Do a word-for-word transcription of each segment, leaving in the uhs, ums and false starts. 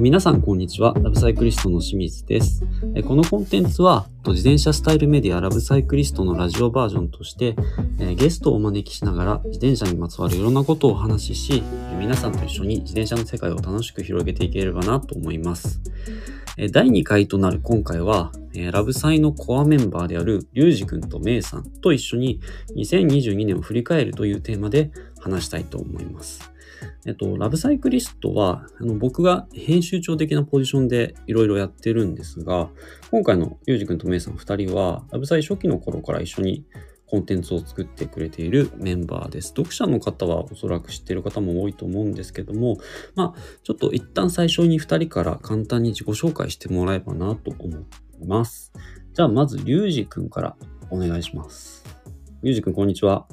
皆さんこんにちは。ラブサイクリストの清水です。このコンテンツは自転車スタイルメディアラブサイクリストのラジオバージョンとしてゲストをお招きしながら自転車にまつわるいろんなことをお話しし、皆さんと一緒に自転車の世界を楽しく広げていければなと思います。だいにかいとなる今回はラブサイのコアメンバーであるリュウジ君とメイさんと一緒ににせんにじゅうにねんを振り返るというテーマで話したいと思います。えっと、ラブサイクリストはあの僕が編集長的なポジションでいろいろやってるんですが、今回のリュウジ君とメイさんふたりはラブサイ初期の頃から一緒にコンテンツを作ってくれているメンバーです。読者の方はおそらく知っている方も多いと思うんですけども、まあ、ちょっと一旦最初にふたりから簡単に自己紹介してもらえばなと思います。じゃあまずリュウジ君からお願いします。リュウジ君こんにちは。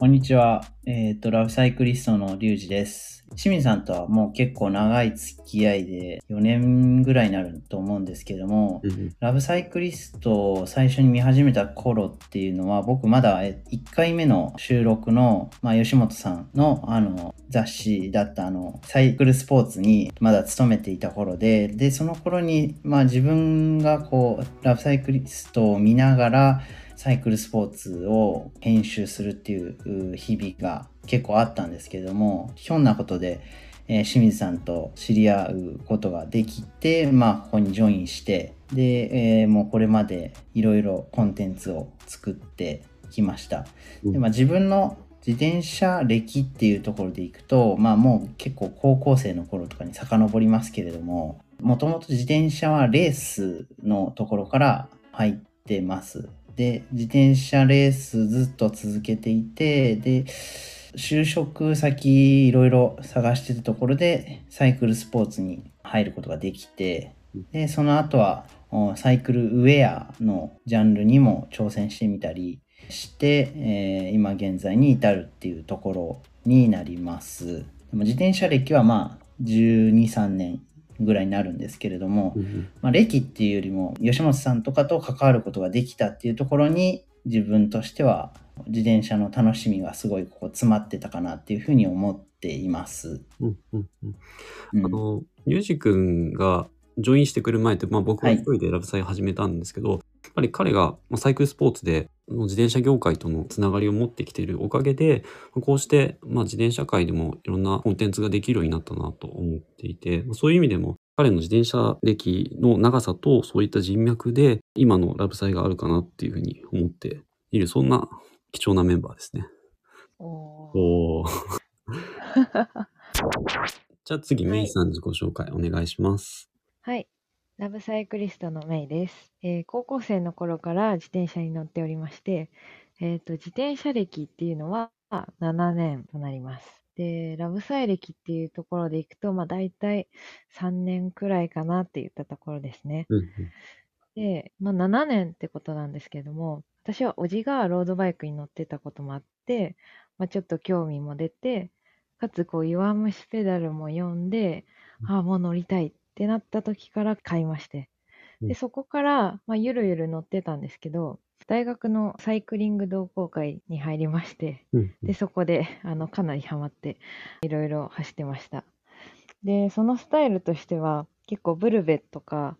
こんにちは、えっと、ラブサイクリストのリュウジです。清水さんとはもう結構長い付き合いでよねんぐらいになると思うんですけども、うん、ラブサイクリストを最初に見始めた頃っていうのは、僕まだいっかいめの収録の、まあ、吉本さんのあの雑誌だったあのサイクルスポーツにまだ勤めていた頃で、で、その頃に、まあ、自分がこう、ラブサイクリストを見ながら、サイクルスポーツを編集するっていう日々が結構あったんですけども、ひょんなことで、えー、清水さんと知り合うことができて、まあここにジョインして、で、えー、もうこれまでいろいろコンテンツを作ってきました。で、まあ、自分の自転車歴っていうところでいくと、まあもう結構高校生の頃とかに遡りますけれども、もともと自転車はレースのところから入ってます。で、自転車レースずっと続けていて、で、就職先いろいろ探してたところでサイクルスポーツに入ることができて、で、その後はサイクルウェアのジャンルにも挑戦してみたりして、えー、今現在に至るっていうところになります。でも自転車歴はまあじゅうに、さんねん。ぐらいになるんですけれども、まあ、歴っていうよりも吉本さんとかと関わることができたっていうところに、自分としては自転車の楽しみがすごいこう詰まってたかなっていうふうに思っています。うんうんうん、あのリュウジ君がジョインしてくる前って、まあ、僕は一人でラブサイ始めたんですけど、はい、やっぱり彼がサイクルスポーツで自転車業界とのつながりを持ってきているおかげで、こうしてまあ自転車界でもいろんなコンテンツができるようになったなと思っていて、そういう意味でも彼の自転車歴の長さとそういった人脈で今のラブサイがあるかなっていうふうに思っている、そんな貴重なメンバーですね。おおじゃあ次、はい、メイさん自己紹介お願いします。はい、ラブサイクリストのメイです、えー、高校生の頃から自転車に乗っておりまして、えーと、自転車歴っていうのはななねんとなります。で、ラブサイ歴っていうところでいくと、まあ大体さんねんくらいかなって言ったところですね。で、まあ、ななねんってことなんですけども、私はおじがロードバイクに乗ってたこともあって、まあ、ちょっと興味も出て、かつこう弱虫ペダルも読んで、うん、ああもう乗りたいってなった時から買いまして、でそこから、まあ、ゆるゆる乗ってたんですけど、大学のサイクリング同好会に入りまして、でそこであのかなりハマっていろいろ走ってました。でそのスタイルとしては結構ブルベとか、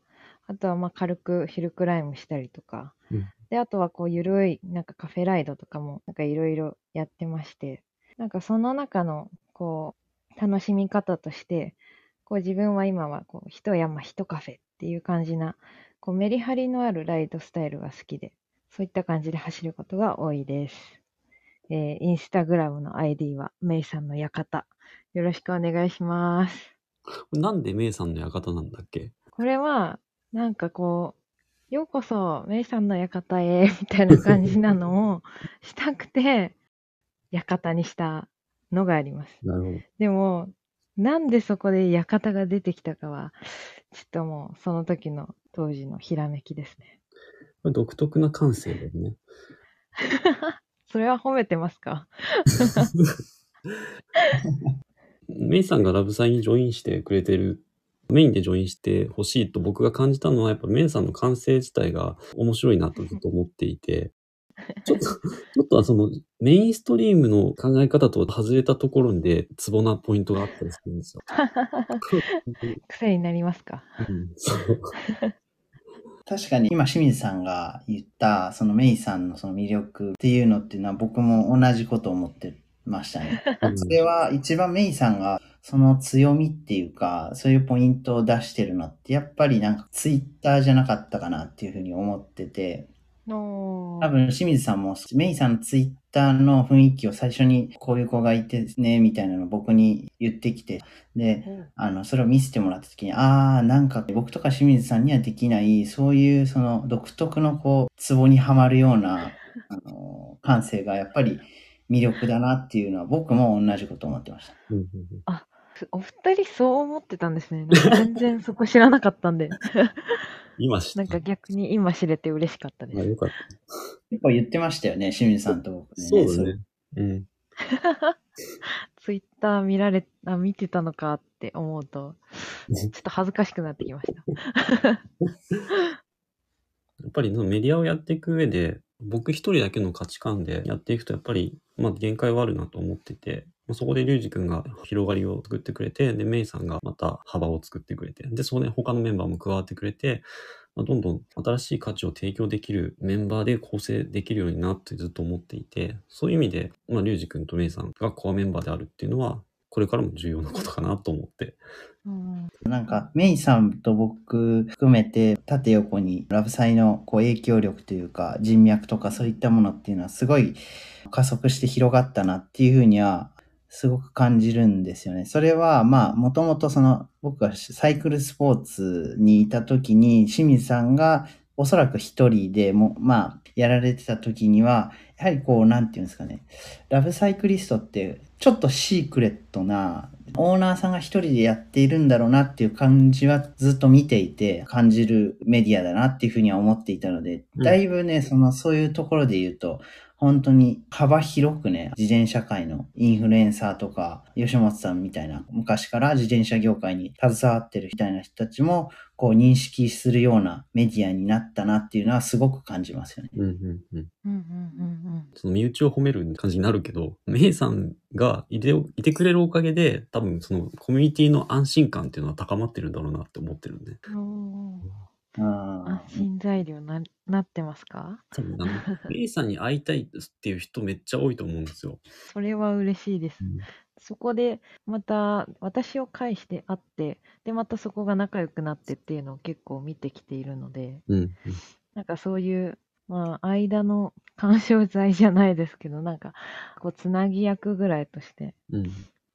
あとはまあ軽くヒルクライムしたりとかで、あとはこうゆるいなんかカフェライドとかもなんかいろいろやってまして、なんかその中のこう楽しみ方として、こう自分は今はこう一山一カフェっていう感じな、こうメリハリのあるライドスタイルが好きで、そういった感じで走ることが多いです。えー、インスタグラムの アイディー はメイさんの館、よろしくお願いします。なんでメイさんの館なんだっけ？これはなんかこう、ようこそメイさんの館へみたいな感じなのをしたくて館にしたのがあります。なるほど。でもなんでそこで館が出てきたかは、ちょっともうその時の当時のひらめきですね。独特な感性だよね。それは褒めてますか？メイさんがラブサイにジョインしてくれてる、メインでジョインしてほしいと僕が感じたのは、やっぱメイさんの感性自体が面白いなとずっと思っていて、ちょっと、ちょっとはそのメインストリームの考え方と外れたところでツボなポイントがあったりするんですよ。癖になりますか、うん、そう確かに今清水さんが言ったそのメイさんのその魅力っていうのっていうのは僕も同じことを思ってましたね。それは一番メイさんがその強みっていうか、そういうポイントを出してるのって、やっぱりなんかツイッターじゃなかったかなっていうふうに思ってて、多分清水さんもメイさんのツイッターの雰囲気を最初にこういう子がいてね、みたいなのを僕に言ってきて、で、うん、あの、それを見せてもらった時に、あー、なんか僕とか清水さんにはできない、そういうその独特のこう、ツボにはまるような、あの、感性がやっぱり魅力だなっていうのは僕も同じこと思ってました。うんうんうん、あ、お二人そう思ってたんですね。全然そこ知らなかったんで。今知った。なんか逆に今知れて嬉しかったです。よかった。結構言ってましたよね、清水さんと僕ね。そうですね。うん。ツイッター見られ、あ、見てたのかって思うと、ちょっと恥ずかしくなってきました。やっぱりそのメディアをやっていく上で、僕一人だけの価値観でやっていくとやっぱり、まあ、限界はあるなと思ってて、そこでリュウジ君が広がりを作ってくれて、でメイさんがまた幅を作ってくれて、でそこで他のメンバーも加わってくれて、まあ、どんどん新しい価値を提供できるメンバーで構成できるようになってずっと思っていて、そういう意味で、まあ、リュウジ君とメイさんがコアメンバーであるっていうのはこれからも重要なことかなと思って、うん、なんかメイさんと僕含めて縦横にラブサイのこう影響力というか人脈とかそういったものっていうのはすごい加速して広がったなっていうふうにはすごく感じるんですよね。それはまあもともとその僕がサイクルスポーツにいた時に清水さんがおそらく一人でもまあやられてた時にはやはりこうなんていうんですかね、ラブサイクリストってちょっとシークレットなオーナーさんが一人でやっているんだろうなっていう感じはずっと見ていて感じるメディアだなっていうふうには思っていたので、だいぶねそのそういうところで言うと本当に幅広くね、自転車界のインフルエンサーとか、吉本さんみたいな、昔から自転車業界に携わってるみたいな人たちも、こう認識するようなメディアになったなっていうのはすごく感じますよね。うんうんうん。うんうんうん。その身内を褒める感じになるけど、メイさんがいて、いてくれるおかげで、多分そのコミュニティの安心感っていうのは高まってるんだろうなって思ってるんで。安心材料な、なってますか？メイさんに会いたいっていう人めっちゃ多いと思うんですよ。それは嬉しいです、うん、そこでまた私を介して会ってでまたそこが仲良くなってっていうのを結構見てきているので、うんうん、なんかそういう、まあ、間の緩衝材じゃないですけどなんかこうつなぎ役ぐらいとして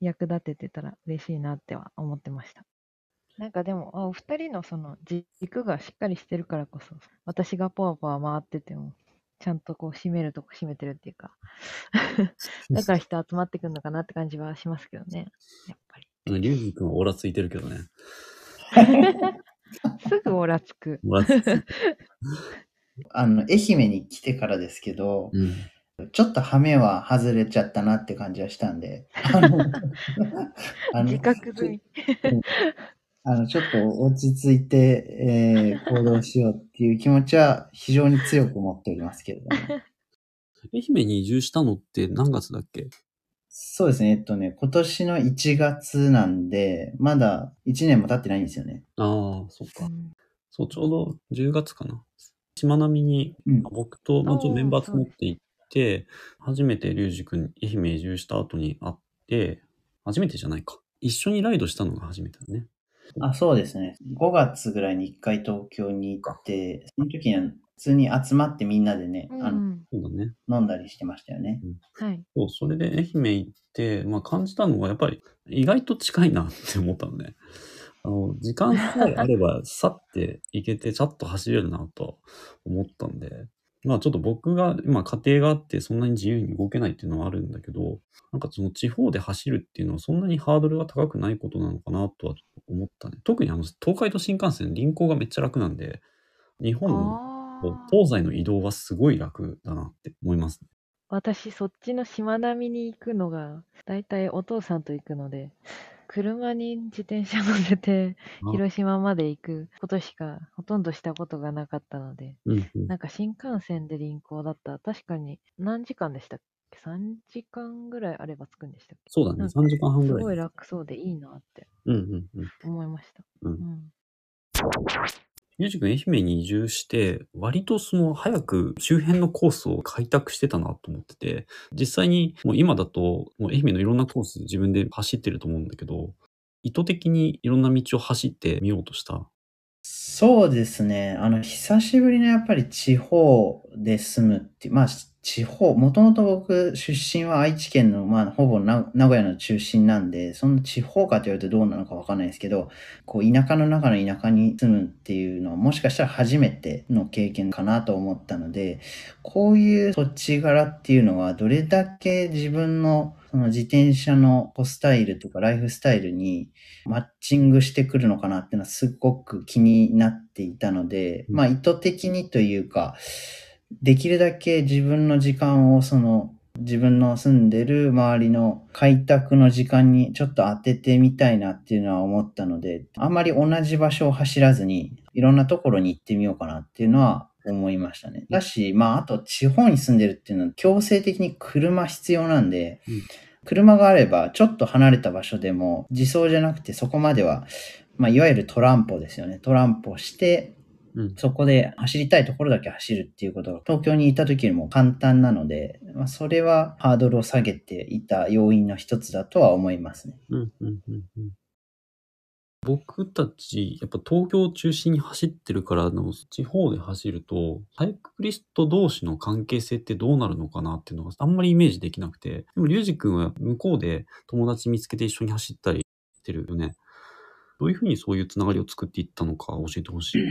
役立ててたら嬉しいなっては思ってました。なんかでもあお二人のその軸がしっかりしてるからこそ私がポワポワ回っててもちゃんとこう締めるとこ締めてるっていうかだから人集まってくるのかなって感じはしますけどね。やっぱりリュウジ君はオーラついてるけどねすぐオーラつくあの愛媛に来てからですけど、うんちょっとハメは外れちゃったなって感じはしたんで自覚済みあのちょっと落ち着いて、えー、行動しようっていう気持ちは非常に強く持っておりますけれども、ね、愛媛に移住したのって何月だっけ？そうですね、えっとね今年のいちがつなんでまだいちねんも経ってないんですよね。ああそっか、うん、そうちょうどじゅうがつかな、しまなみに僕と、まあ、ちょっとメンバー募っていてで初めてリュウジ君に愛媛移住した後に会って、初めてじゃないか一緒にライドしたのが初めてだね。あそうですね、ごがつぐらいにいっかい東京に行って、その時には普通に集まってみんなでね、うん、あのそうだね飲んだりしてましたよね、うんはい、そうそれで愛媛行って、まあ、感じたのはやっぱり意外と近いなって思ったのね。あの時間さえあれば去って行けてちゃっと走れるなと思ったんでまあちょっと僕が今家庭があってそんなに自由に動けないっていうのはあるんだけど、なんかその地方で走るっていうのはそんなにハードルが高くないことなのかなとは思ったね。特にあの東海道新幹線輪行がめっちゃ楽なんで、日本の東西の移動はすごい楽だなって思いますね。私そっちのしまなみに行くのがだいたいお父さんと行くので車に自転車乗せて広島まで行くことしかほとんどしたことがなかったので、うんうん、なんか新幹線で臨港だったら確かに何時間でしたっけさんじかんぐらいあれば着くんでしたっけそうだねさんじかんはんぐらいすごい楽そうでいいなって思いましたゆうじくん愛媛に移住して割とその早く周辺のコースを開拓してたなと思ってて実際にもう今だともう愛媛のいろんなコース自分で走ってると思うんだけど意図的にいろんな道を走ってみようとしたそうですねあの久しぶりのやっぱり地方で住むってまあ地方もともと僕出身は愛知県のまあほぼ名古屋の中心なんでその地方かと言われてどうなのかわかんないですけどこう田舎の中の田舎に住むっていうのはもしかしたら初めての経験かなと思ったのでこういう土地柄っていうのはどれだけ自分のその自転車のスタイルとかライフスタイルにマッチングしてくるのかなっていうのはすごく気になっていたので、まあ意図的にというか、できるだけ自分の時間をその自分の住んでる周りの開拓の時間にちょっと当ててみたいなっていうのは思ったので、あんまり同じ場所を走らずにいろんなところに行ってみようかなっていうのは思いましたね。だし、まあ、あと地方に住んでるっていうのは強制的に車必要なんで、うん、車があればちょっと離れた場所でも自走じゃなくてそこまでは、まあ、いわゆるトランポですよね。トランポして、うん、そこで走りたいところだけ走るっていうことが東京にいた時よりも簡単なので、まあ、それはハードルを下げていた要因の一つだとは思いますね。うんうんうんうん僕たち、やっぱ東京を中心に走ってるから、地方で走ると、サイクリスト同士の関係性ってどうなるのかなっていうのがあんまりイメージできなくて。でも、リュウジ君は向こうで友達見つけて一緒に走ったりしてるよね。どういうふうにそういうつながりを作っていったのか教えてほしい。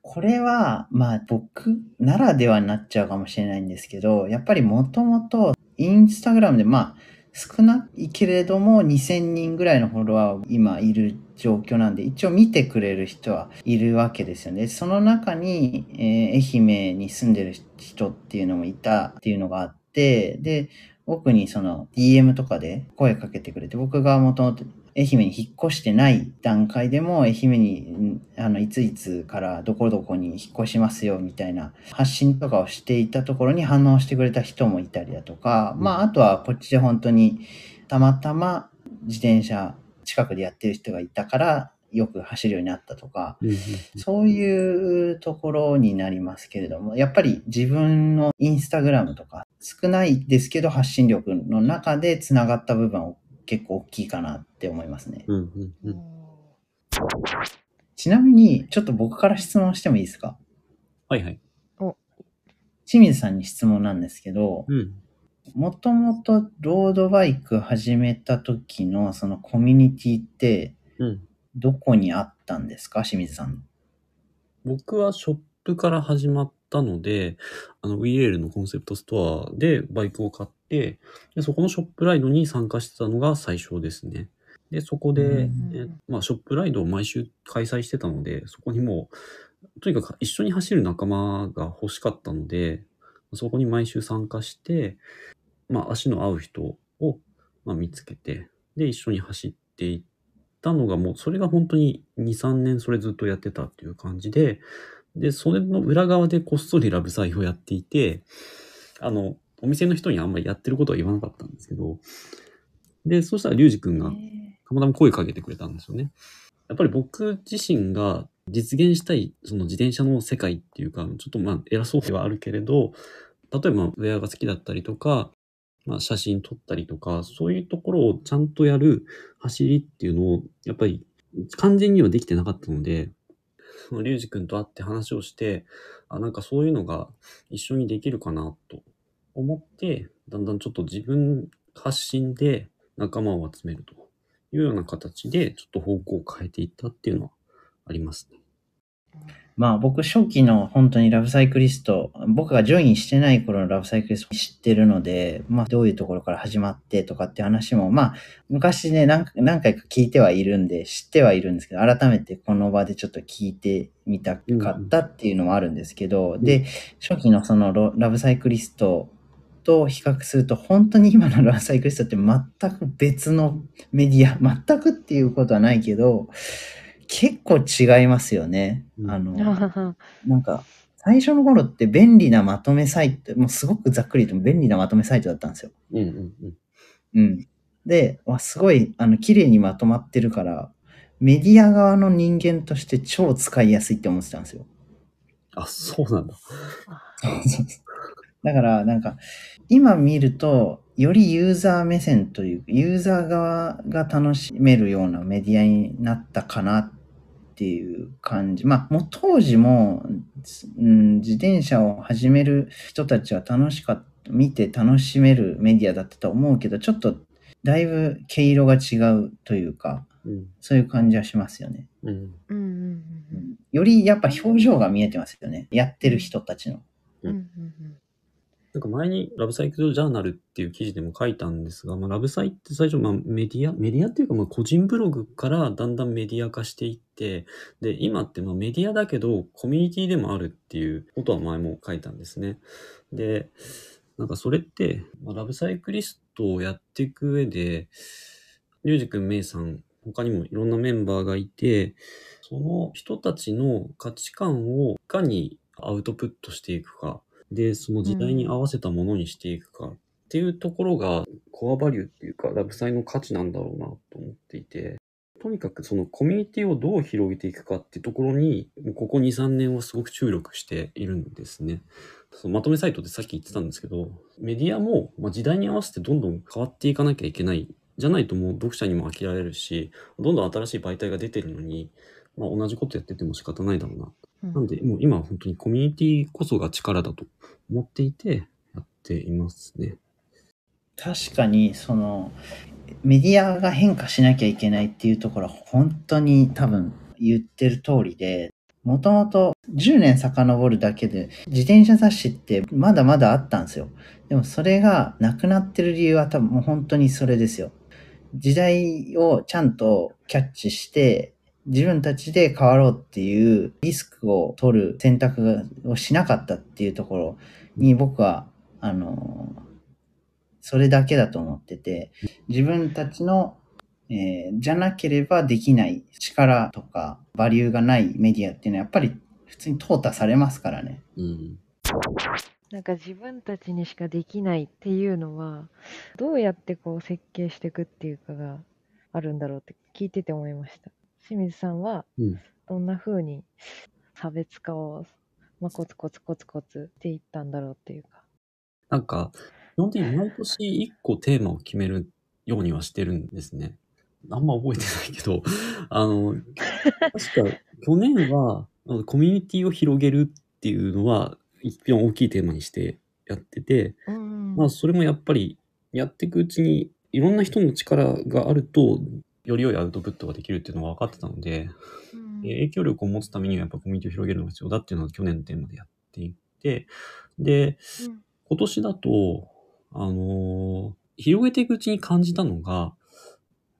これは、まあ僕ならではになっちゃうかもしれないんですけど、やっぱりもともとインスタグラムで、まあ、少ないけれどもにせんにんぐらいのフォロワーを今いる状況なんで一応見てくれる人はいるわけですよね。その中に、えー、愛媛に住んでる人っていうのもいたっていうのがあってで僕にその ディーエム とかで声かけてくれて僕がもともと愛媛に引っ越してない段階でも愛媛にあのいついつからどこどこに引っ越しますよみたいな発信とかをしていたところに反応してくれた人もいたりだとか、まああとはこっちで本当にたまたま自転車近くでやってる人がいたからよく走るようになったとか、そういうところになりますけれども、やっぱり自分のインスタグラムとか少ないですけど発信力の中でつながった部分を結構大きいかなって思いますね。うんうんうん、ちなみに、ちょっと僕から質問してもいいですか？はいはい。清水さんに質問なんですけど、もともとロードバイク始めた時のそのコミュニティって、どこにあったんですか、うん、清水さん。僕はショップから始まったので、あの、ウィーレールのコンセプトストアでバイクを買って、でそこのショップライドに参加してたのが最初ですね。でそこで、うんえまあ、ショップライドを毎週開催してたのでそこにもうとにかく一緒に走る仲間が欲しかったのでそこに毎週参加して、まあ、足の合う人を、まあ、見つけてで一緒に走っていったのがもうそれが本当ににさんねんそれずっとやってたっていう感じででそれの裏側でこっそりラブサイをやっていてあのお店の人にあんまりやってることは言わなかったんですけど、で、そうしたらリュウジ君がたまたま声かけてくれたんですよね。やっぱり僕自身が実現したいその自転車の世界っていうか、ちょっとまあ偉そうではあるけれど、例えばウェアが好きだったりとか、まあ、写真撮ったりとか、そういうところをちゃんとやる走りっていうのを、やっぱり完全にはできてなかったので、そのリュウジ君と会って話をして、あ、なんかそういうのが一緒にできるかなと。思って、だんだんちょっと自分発信で仲間を集めるというような形で、ちょっと方向を変えていったっていうのはありますね。まあ僕、初期の本当にラブサイクリスト、僕がジョインしてない頃のラブサイクリスト知ってるので、まあどういうところから始まってとかって話も、まあ昔ね、何回か聞いてはいるんで、知ってはいるんですけど、改めてこの場でちょっと聞いてみたかったっていうのもあるんですけど、うん、で、初期のそのラブサイクリストと比較すると、本当に今のランサイクリストって全く別のメディア、全くっていうことはないけど、結構違いますよね。あの、なんか、最初の頃って便利なまとめサイト、もうすごくざっくり言っても便利なまとめサイトだったんですよ。うんうんうん。うん。で、わ、すごい、あの、綺麗にまとまってるから、メディア側の人間として超使いやすいって思ってたんですよ。あ、そうなんだ。だから、なんか、今見ると、よりユーザー目線という、ユーザー側が楽しめるようなメディアになったかなっていう感じ。まあ、もう当時も、うん、自転車を始める人たちは楽しかった、見て楽しめるメディアだったと思うけど、ちょっと、だいぶ毛色が違うというか、うん、そういう感じはしますよね。うんうん、よりやっぱ表情が見えてますよね。やってる人たちの。うんうんうん、なんか前にラブサイクルジャーナルっていう記事でも書いたんですが、まあ、ラブサイって最初まあメディア、メディアっていうかまあ個人ブログからだんだんメディア化していって、で、今ってまあメディアだけどコミュニティでもあるっていうことは前も書いたんですね。で、なんかそれって、まあ、ラブサイクリストをやっていく上で、リュウジ君、メイさん、他にもいろんなメンバーがいて、その人たちの価値観をいかにアウトプットしていくか、で、その時代に合わせたものにしていくかっていうところがコアバリューっていうかラブサイの価値なんだろうなと思っていて、とにかくそのコミュニティをどう広げていくかっていうところに、ここに、さんねんはすごく注力しているんですね。そのまとめサイトでさっき言ってたんですけど、メディアも時代に合わせてどんどん変わっていかなきゃいけない。じゃないともう読者にも飽きられるし、どんどん新しい媒体が出てるのに、まあ、同じことやってても仕方ないだろうな。うん、なんで、もう今は本当にコミュニティこそが力だと思っていて、やっていますね。確かに、その、メディアが変化しなきゃいけないっていうところは、本当に多分言ってる通りで、もともとじゅうねん遡るだけで、自転車雑誌ってまだまだあったんですよ。でもそれがなくなってる理由は多分もう本当にそれですよ。時代をちゃんとキャッチして、自分たちで変わろうっていうリスクを取る選択をしなかったっていうところに僕は、あの、それだけだと思ってて、自分たちの、えー、じゃなければできない力とかバリューがないメディアっていうのはやっぱり普通に淘汰されますからね。うん。なんか自分たちにしかできないっていうのはどうやってこう設計していくっていうかがあるんだろうって聞いてて思いました。清水さんはどんな風に差別化を、まあ、コツコツコツコツしていったんだろうっていうか。なんか基本的に毎年いっこテーマを決めるようにはしてるんですね。あんま覚えてないけどあの確か去年はコミュニティを広げるっていうのは一番大きいテーマにしてやってて、うん、まあそれもやっぱりやっていくうちにいろんな人の力があるとより良いアウトプットができるっていうのが分かってたので、うん、影響力を持つためにはやっぱコミュニティを広げるのが必要だっていうのが去年のテーマでやっていて、で、うん、今年だとあの広げていくうちに感じたのが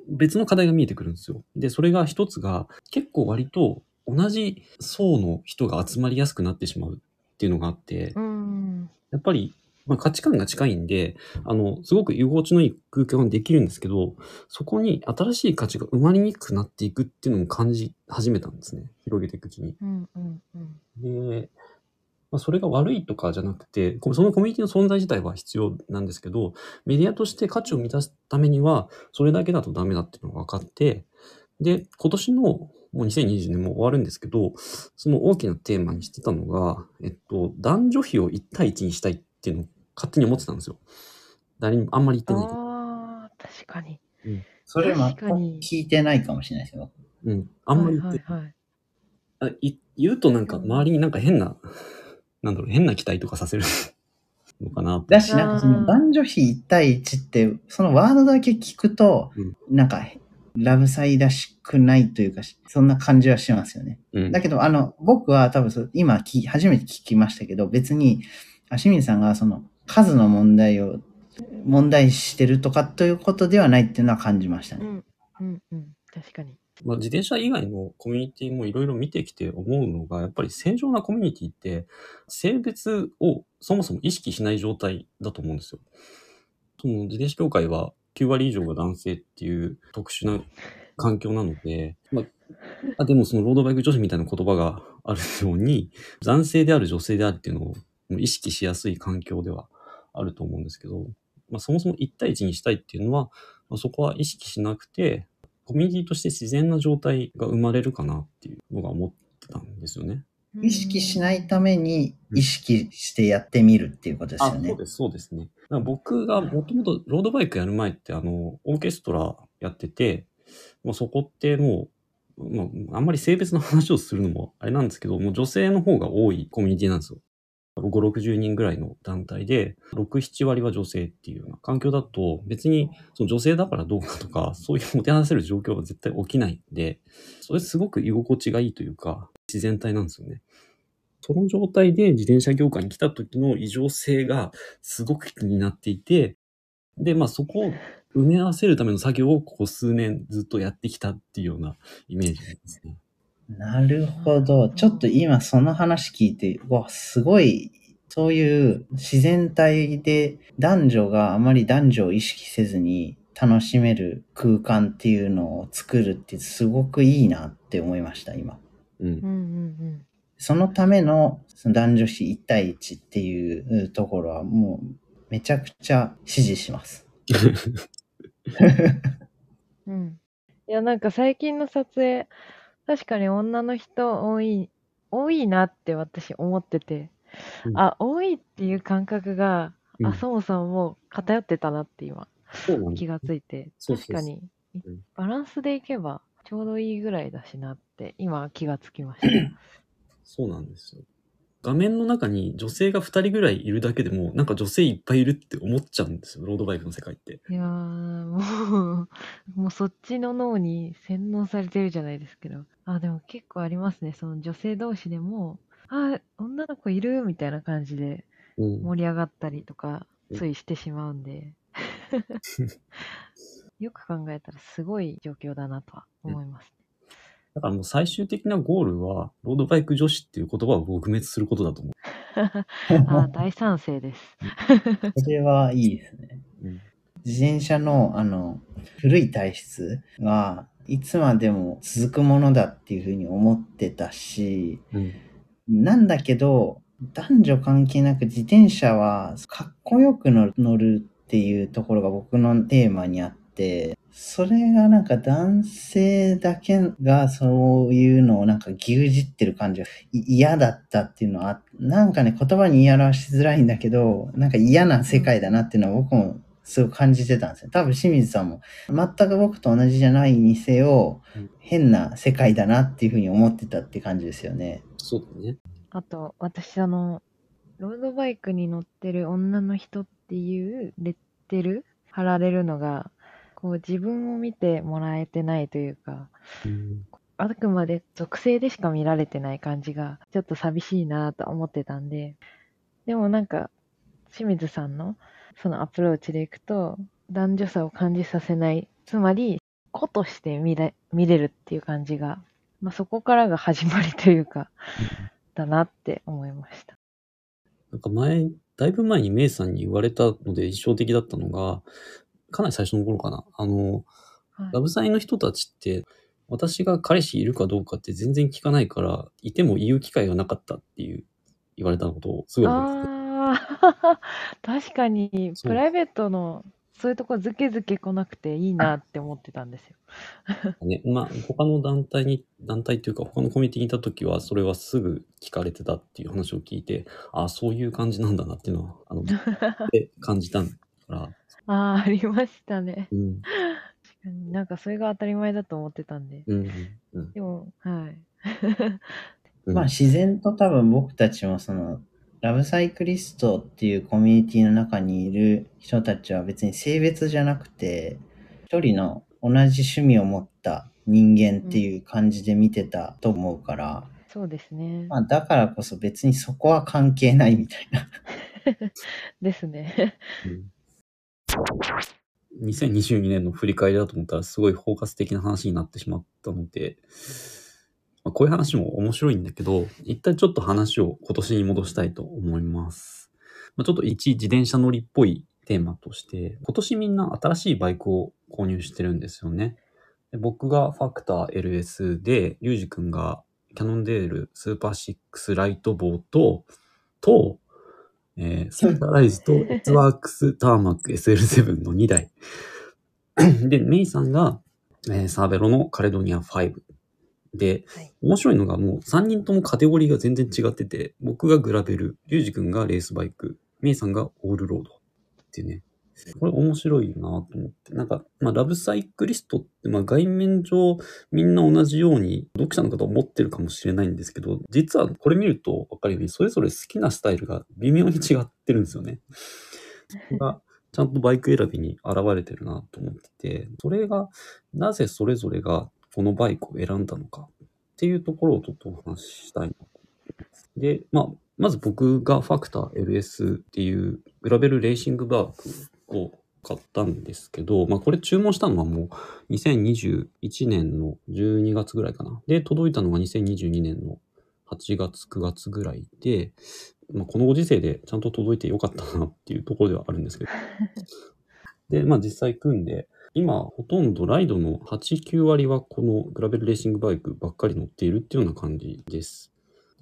別の課題が見えてくるんですよ。で、それが一つが結構割と同じ層の人が集まりやすくなってしまう。っていうのがあって、うん、やっぱり、まあ、価値観が近いんで、あの、すごく居心地のいい空間ができるんですけど、そこに新しい価値が生まれにくくなっていくっていうのも感じ始めたんですね。広げていくうちに。うんうんうん、で、まあ、それが悪いとかじゃなくて、そのコミュニティの存在自体は必要なんですけど、メディアとして価値を満たすためには、それだけだとダメだっていうのが分かって、で、今年のもうにせんにじゅうねんも終わるんですけど、その大きなテーマにしてたのが、えっと、男女比をいちたいいちにしたいっていうのを勝手に思ってたんですよ。誰にもあんまり言ってないけど。ああ、確かに。うん、それは聞いてないかもしれないですよ。うん、あんまり言ってない。はいはいはい、あ言うとなんか周りになんか変な、なんだろう、変な期待とかさせるのかな。だし、なんかその男女比いち対いちって、そのワードだけ聞くと、うん、なんか、ラブサイらしくないというか、そんな感じはしますよね。うん、だけど、あの、僕は多分、今き、初めて聞きましたけど、別に、清水さんがその、数の問題を、問題してるとかということではないっていうのは感じましたね。うん、うん、うん、確かに。まあ、自転車以外のコミュニティもいろいろ見てきて思うのが、やっぱり正常なコミュニティって性別をそもそも意識しない状態だと思うんですよ。その自転車協会はきゅうわり以上が男性っていう特殊な環境なので、まあ、でもそのロードバイク女子みたいな言葉があるように、男性である女性であるっていうのを意識しやすい環境ではあると思うんですけど、まあ、そもそもいち対いちにしたいっていうのは、まあ、そこは意識しなくて、コミュニティとして自然な状態が生まれるかなっていうのが思ってたんですよね。意識しないために意識してやってみるっていうことですよね。うん、あ、そうです、そうですね。だから僕がもともとロードバイクやる前って、あの、オーケストラやってて、まあ、そこってもう、まあ、あんまり性別の話をするのもあれなんですけど、もう女性の方が多いコミュニティなんですよ。ごじゅう、ろくじゅうにんぐらいの団体で、ろく、ななわりは女性っていうような環境だと、別にその女性だからどうかとか、そういうもてなせる状況は絶対起きないんで、それすごく居心地がいいというか、自然体なんですよね。その状態で自転車業界に来た時の異常性がすごく気になっていて、で、まあそこを埋め合わせるための作業をここ数年ずっとやってきたっていうようなイメージですね。なるほど。ちょっと今その話聞いて、わ、すごい、そういう自然体で男女があまり男女を意識せずに楽しめる空間っていうのを作るってすごくいいなって思いました、今。うんうんうんうん、そのための男女比いち対いちっていうところはもうめちゃくちゃ支持します。うん、いや、なんか最近の撮影、確かに女の人多い、多いなって私思ってて、うん、あ、多いっていう感覚が、うん、あ、そもそももう偏ってたなって今、うん、気がついて、そうそうそう、確かに、うん、バランスでいけばちょうどいいぐらいだしなって今気がつきました。そうなんですよ。画面の中に女性がふたりぐらいいるだけでも、なんか女性いっぱいいるって思っちゃうんですよ、ロードバイクの世界って。いやー、もう、もうそっちの脳に洗脳されてるじゃないですけど。あ、でも結構ありますね、その女性同士でも、あ、女の子いるみたいな感じで盛り上がったりとか、うん、ついしてしまうんで。よく考えたらすごい状況だなとは思いますね。うん、だからもう最終的なゴールは、ロードバイク女子っていう言葉を撲滅することだと思う。あ、大賛成です。それはいいですね。うん、自転車の、あの、古い体質はいつまでも続くものだっていうふうに思ってたし、うん、なんだけど、男女関係なく自転車はかっこよく乗るっていうところが僕のテーマにあって、それがなんか男性だけがそういうのをなんか牛耳ってる感じが嫌だったっていうのは、なんかね、言葉に言い表しづらいんだけど、なんか嫌な世界だなっていうのは僕もすごく感じてたんですよ。多分清水さんも全く僕と同じじゃないにせよ、変な世界だなっていうふうに思ってたって感じですよね。そうだね。あと私、あのロードバイクに乗ってる女の人っていうレッテル貼られるのが、こう自分を見てもらえてないというか、うん、あくまで属性でしか見られてない感じがちょっと寂しいなと思ってたんで、でもなんか清水さんのそのアプローチでいくと、男女差を感じさせない、つまり子として見れ、見れるっていう感じが、まあ、そこからが始まりというか、だなって思いました。なんか前、だいぶ前にメイさんに言われたので印象的だったのが、かなり最初の頃かな。あの、はい、ラブサイの人たちって、私が彼氏いるかどうかって全然聞かないから、いても言う機会がなかったっていう、言われたことをすごい思ってて。あー、確かに、プライベートの、そういうとこずけずけ来なくていいなって思ってたんですよ。ね、まあ、他の団体に、団体というか、他のコミュニティにいたときは、それはすぐ聞かれてたっていう話を聞いて、ああ、そういう感じなんだなっていうのは、あの、感じたから、ああ、ありましたね。うん、確かに、なんかそれが当たり前だと思ってたんで。うんうんうん、でも、はい。まあ自然と多分僕たちもその、ラブサイクリストっていうコミュニティの中にいる人たちは別に性別じゃなくて、一人の同じ趣味を持った人間っていう感じで見てたと思うから、うん、そうですね。まあだからこそ別にそこは関係ないみたいな。ですね。うん、にせんにじゅうにねんの振り返りだと思ったらすごい包括的な話になってしまったので、まあ、こういう話も面白いんだけど、一旦ちょっと話を今年に戻したいと思います。まあ、ちょっと一自転車乗りっぽいテーマとして、今年みんな新しいバイクを購入してるんですよね。で、僕がファクター エルエス で、ゆうじくんがキャノンデールスーパーシックスライト棒と、と、えー、センターライズとエツワークスターマック エスエルセブン のにだい。で、メイさんが、えー、サーベロのカレドニアファイブ。で、はい、面白いのがもうさんにんともカテゴリーが全然違ってて、僕がグラベル、リュウジ君がレースバイク、メイさんがオールロードっていうね。これ面白いなと思って。なんか、まあ、ラブサイクリストって、まあ、外面上みんな同じように読者の方は思ってるかもしれないんですけど、実はこれ見ると分かるように、それぞれ好きなスタイルが微妙に違ってるんですよね。それがちゃんとバイク選びに現れてるなと思ってて、それが、なぜそれぞれがこのバイクを選んだのかっていうところをちょっとお話ししたいな。で、まあ、まず僕がファクター エルエス っていうグラベルレーシングバークを買ったんですけど、まあこれ注文したのはもうにせんにじゅういちねんのじゅうにがつぐらいかな。で、届いたのがにせんにじゅうにねんのはちがつ、くがつぐらいで、まあ、このご時世でちゃんと届いてよかったなっていうところではあるんですけど。で、まあ実際組んで、今ほとんどライドのはち、きゅうわりはこのグラベルレーシングバイクばっかり乗っているっていうような感じです。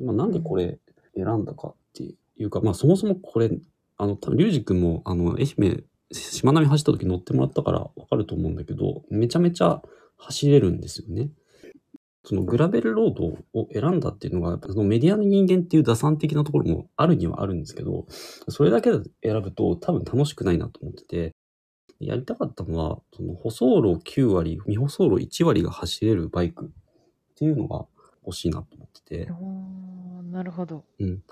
まあ、なんでこれ選んだかっていうか、まあそもそもこれ、あの、リュウジ君も、あの、愛媛、しまなみ走った時乗ってもらったからわかると思うんだけど、めちゃめちゃ走れるんですよね。そのグラベルロードを選んだっていうのが、そのメディアの人間っていう打算的なところもあるにはあるんですけど、それだけで選ぶと多分楽しくないなと思ってて、やりたかったのは、その舗装路きゅうわり、未舗装路いちわりが走れるバイクっていうのが欲しいなと思ってて。なるほど。うん。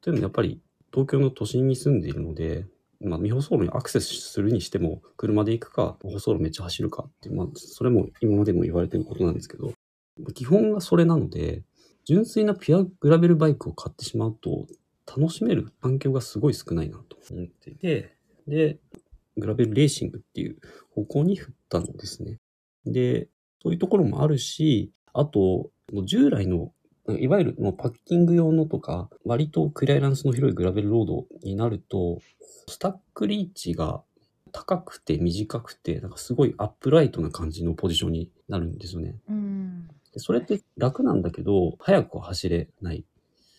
というのもやっぱり東京の都心に住んでいるので、まあ、未舗装路にアクセスするにしても、車で行くか、舗装路めっちゃ走るかって、まあ、それも今までも言われてることなんですけど、基本がそれなので、純粋なピュアグラベルバイクを買ってしまうと、楽しめる環境がすごい少ないなと思っていて、で、グラベルレーシングっていう方向に振ったんですね。で、そういうところもあるし、あと、従来のいわゆるパッキング用のとか、割とクリアランスの広いグラベルロードになると、スタックリーチが高くて短くて、なんかすごいアップライトな感じのポジションになるんですよね。うん、それって楽なんだけど、速くは走れない。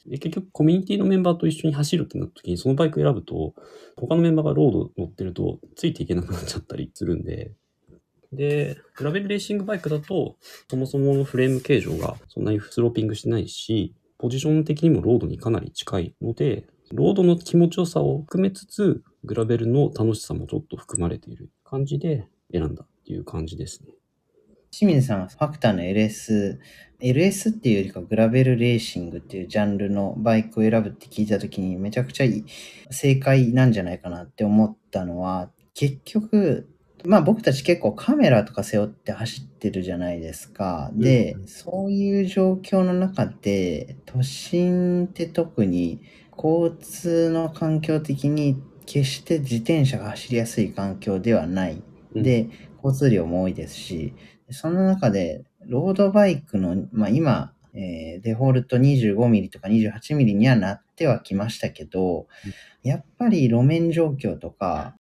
で、結局コミュニティのメンバーと一緒に走るってなった時に、そのバイク選ぶと、他のメンバーがロード乗ってると、ついていけなくなっちゃったりするんで、で、グラベルレーシングバイクだと、そもそものフレーム形状がそんなにスローピングしてないし、ポジション的にもロードにかなり近いので、ロードの気持ちよさを含めつつ、グラベルの楽しさもちょっと含まれている感じで選んだっていう感じですね。清水さんはファクターの エルエス、エルエス っていうよりかグラベルレーシングっていうジャンルのバイクを選ぶって聞いたときに、めちゃくちゃいい正解なんじゃないかなって思ったのは、結局、まあ僕たち結構カメラとか背負って走ってるじゃないですか。で、うん、そういう状況の中で、都心って特に交通の環境的に決して自転車が走りやすい環境ではない。で、交通量も多いですし、その中でロードバイクの、まあ今、えー、デフォルトにじゅうごミリとかにじゅうはちミリにはなってはきましたけど、うん、やっぱり路面状況とか、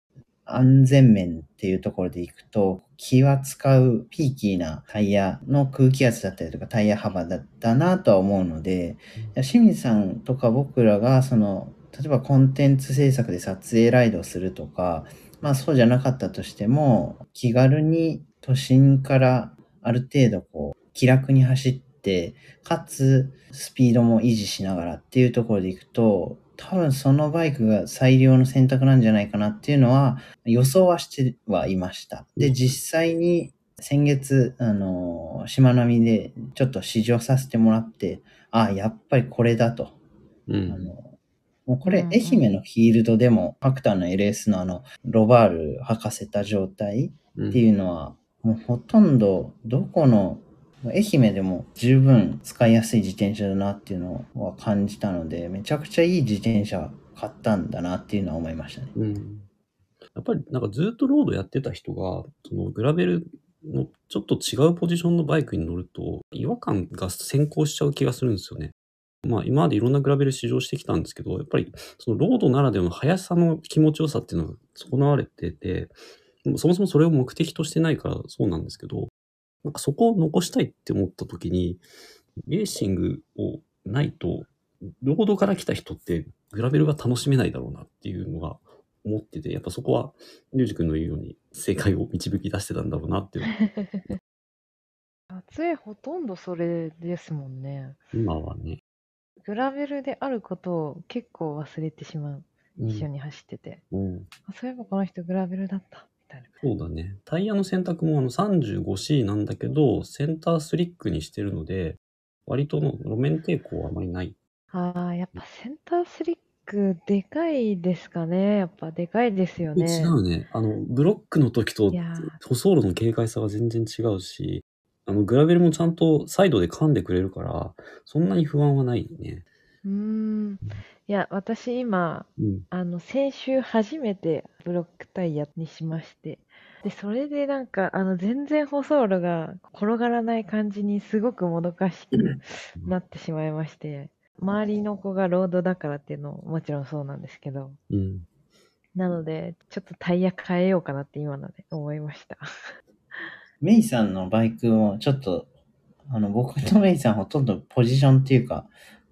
安全面っていうところでいくと、気は使うピーキーなタイヤの空気圧だったりとかタイヤ幅だったなとは思うので、清水さんとか僕らがその例えばコンテンツ制作で撮影ライドをするとか、まあそうじゃなかったとしても、気軽に都心からある程度こう気楽に走って、かつスピードも維持しながらっていうところでいくと、多分そのバイクが最良の選択なんじゃないかなっていうのは予想はしてはいました。で、実際に先月、あの、しまなみでちょっと試乗させてもらって、ああ、やっぱりこれだと。うん、あのもうこれ、愛媛のフィールドでも、ファクターの エルエス のあの、ロバール履かせた状態っていうのは、もうほとんどどこの愛媛でも十分使いやすい自転車だなっていうのは感じたので、めちゃくちゃいい自転車買ったんだなっていうのは思いましたね。うん、やっぱりなんかずっとロードやってた人が、そのグラベルのちょっと違うポジションのバイクに乗ると、違和感が先行しちゃう気がするんですよね。まあ今までいろんなグラベル試乗してきたんですけど、やっぱりそのロードならではの速さの気持ちよさっていうのが損なわれてて、そもそもそれを目的としてないからそうなんですけど、なんかそこを残したいって思った時に、レーシングをないと、ロードから来た人ってグラベルが楽しめないだろうなっていうのが思ってて、やっぱそこはリュウジ君の言うように正解を導き出してたんだろうなっていう。撮影ほとんどそれですもんね。今はね。グラベルであることを結構忘れてしまう。一緒に走ってて。うんうん、あ、そういえばこの人グラベルだった。そうだね。タイヤの選択もあの さんじゅうごシー なんだけど、センタースリックにしてるので、割との路面抵抗はあまりない。ああ、やっぱセンタースリック、でかいですかね。やっぱでかいですよね。違うね。あの、ブロックの時と、舗装路の軽快さは全然違うし、あの、グラベルもちゃんとサイドで噛んでくれるから、そんなに不安はないね。うーん、いや私今、うん、あの先週初めてブロックタイヤにしまして、でそれでなんかあの全然舗装路が転がらない感じにすごくもどかしくなってしまいまして、周りの子がロードだからっていうのももちろんそうなんですけど、うん、なのでちょっとタイヤ変えようかなって今ので思いました。メイさんのバイクをちょっとあの僕とメイさんほとんどポジションっていうか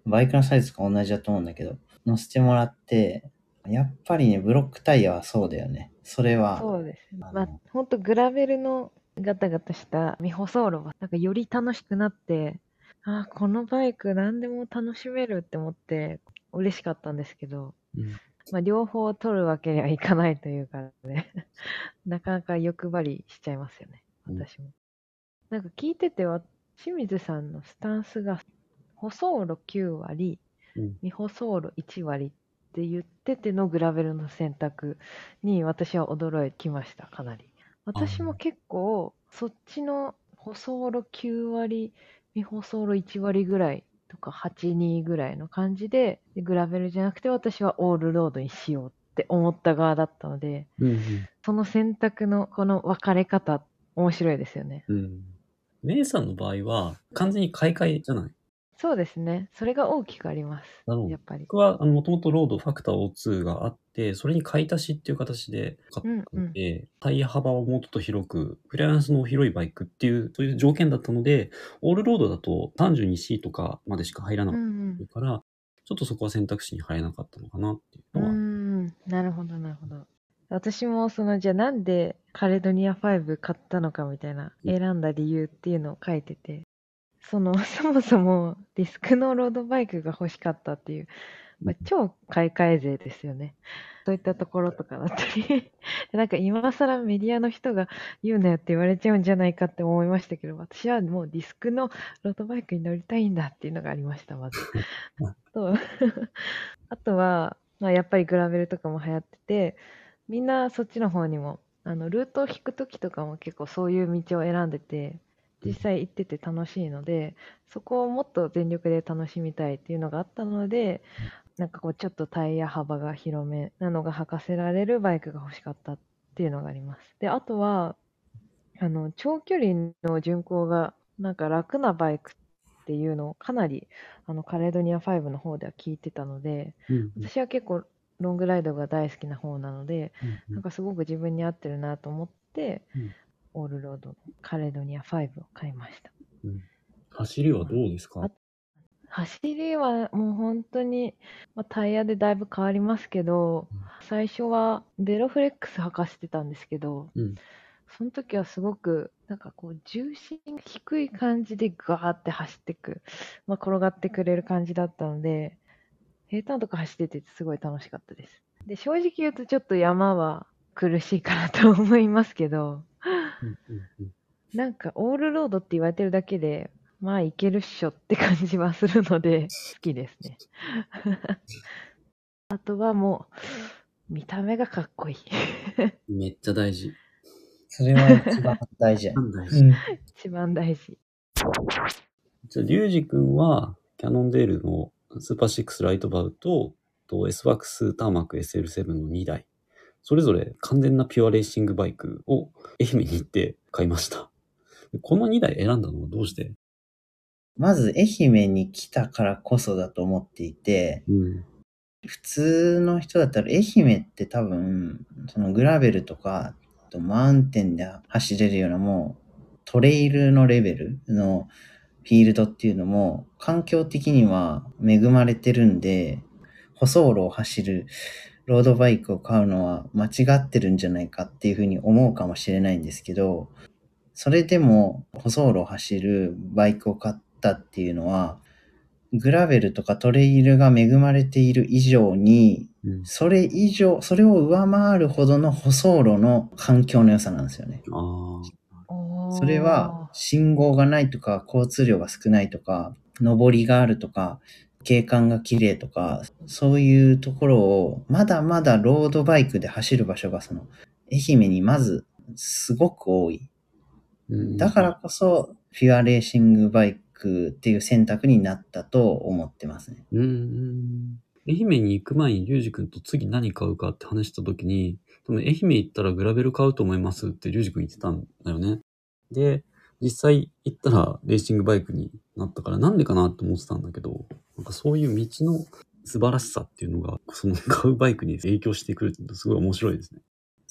バイクのサイズが同じだと思うんだけど、乗せてもらって、やっぱりね、ブロックタイヤはそうだよね。それは。そうですね。まあ、ほんとグラベルのガタガタした未舗装路は、なんかより楽しくなって、ああ、このバイク何でも楽しめるって思って、嬉しかったんですけど、うん、まあ、両方取るわけにはいかないというかね、なかなか欲張りしちゃいますよね、私も。うん、なんか聞いてては、清水さんのスタンスが、舗装路きゅうわり、未舗装路いちわりって言っててのグラベルの選択に私は驚きました、かなり。私も結構そっちの舗装路きゅうわり、未舗装路いちわりぐらいとかはちにぐらいの感じで、グラベルじゃなくて私はオールロードにしようって思った側だったので、うんうん、その選択のこの分かれ方、面白いですよね。うん。メイさんの場合は完全に買い替えじゃない？そうですね。それが大きくあります。なるほど。やっぱり。僕はもともとロードファクター オーツー があって、それに買い足しっていう形で買ったので、うんうん、タイヤ幅をもうちょっと広く、クリアランスの広いバイクっていう、そういう条件だったので、オールロードだと さんじゅうにシー とかまでしか入らなかったから、うんうん、ちょっとそこは選択肢に入らなかったのかなっていうのは。うーん、なるほど、なるほど。私もその、じゃあなんでカレドニアファイブ買ったのかみたいな、選んだ理由っていうのを書いてて、そのそもそもディスクのロードバイクが欲しかったっていう、まあ、超買い替え勢ですよね。そういったところとかだったりなんか今更メディアの人が言うなよって言われちゃうんじゃないかって思いましたけど、私はもうディスクのロードバイクに乗りたいんだっていうのがありました、まず。とあとは、まあ、やっぱりグラベルとかも流行ってて、みんなそっちの方にもあのルートを引く時とかも結構そういう道を選んでて、実際行ってて楽しいので、そこをもっと全力で楽しみたいっていうのがあったので、なんかこうちょっとタイヤ幅が広めなのが履かせられるバイクが欲しかったっていうのがあります。で、あとはあの長距離の巡航がなんか楽なバイクっていうのをかなりあのカレドニアファイブの方では聞いてたので、うんうん、私は結構ロングライドが大好きな方なので、うんうん、なんかすごく自分に合ってるなと思って、うん、オールロードカレドニアファイブを買いました、うん、走りはどうですか？走りはもう本当に、まあ、タイヤでだいぶ変わりますけど、うん、最初はベロフレックス履かせてたんですけど、うん、その時はすごくなんかこう重心低い感じでガーって走ってく、まあ、転がってくれる感じだったので、平坦とか走っててすごい楽しかったです。で、正直言うとちょっと山は苦しいかなと思いますけどなんかオールロードって言われてるだけで、まあいけるっしょって感じはするので好きですね。あとはもう見た目がかっこいい。めっちゃ大事。それは一番大事や。一番大事。じゃあリュウジ君はキャノンデールのスーパーシックスライトバウと エスワックス ターマック エスエルセブン のにだいそれぞれ完全なピュアレーシングバイクを愛媛に行って買いました。このにだい選んだのはどうして？まず愛媛に来たからこそだと思っていて、うん、普通の人だったら愛媛って多分そのグラベルとかマウンテンで走れるようなもうトレイルのレベルのフィールドっていうのも環境的には恵まれてるんで、舗装路を走るロードバイクを買うのは間違ってるんじゃないかっていうふうに思うかもしれないんですけど、それでも舗装路を走るバイクを買ったっていうのはグラベルとかトレイルが恵まれている以上に、うん、それ以上、それを上回るほどの舗装路の環境の良さなんですよね。ああ、それは信号がないとか交通量が少ないとか上りがあるとか景観が綺麗とか、そういうところをまだまだロードバイクで走る場所がその愛媛にまずすごく多い、うん、だからこそフィアレーシングバイクっていう選択になったと思ってますね。うん、愛媛に行く前にリュウジ君と次何買うかって話した時に、多分愛媛行ったらグラベル買うと思いますってリュウジ君言ってたんだよね。で、実際行ったらレーシングバイクになったから、なんでかなって思ってたんだけど、なんかそういう道の素晴らしさっていうのがその買うバイクに影響してくるっていうのはすごい面白いですね。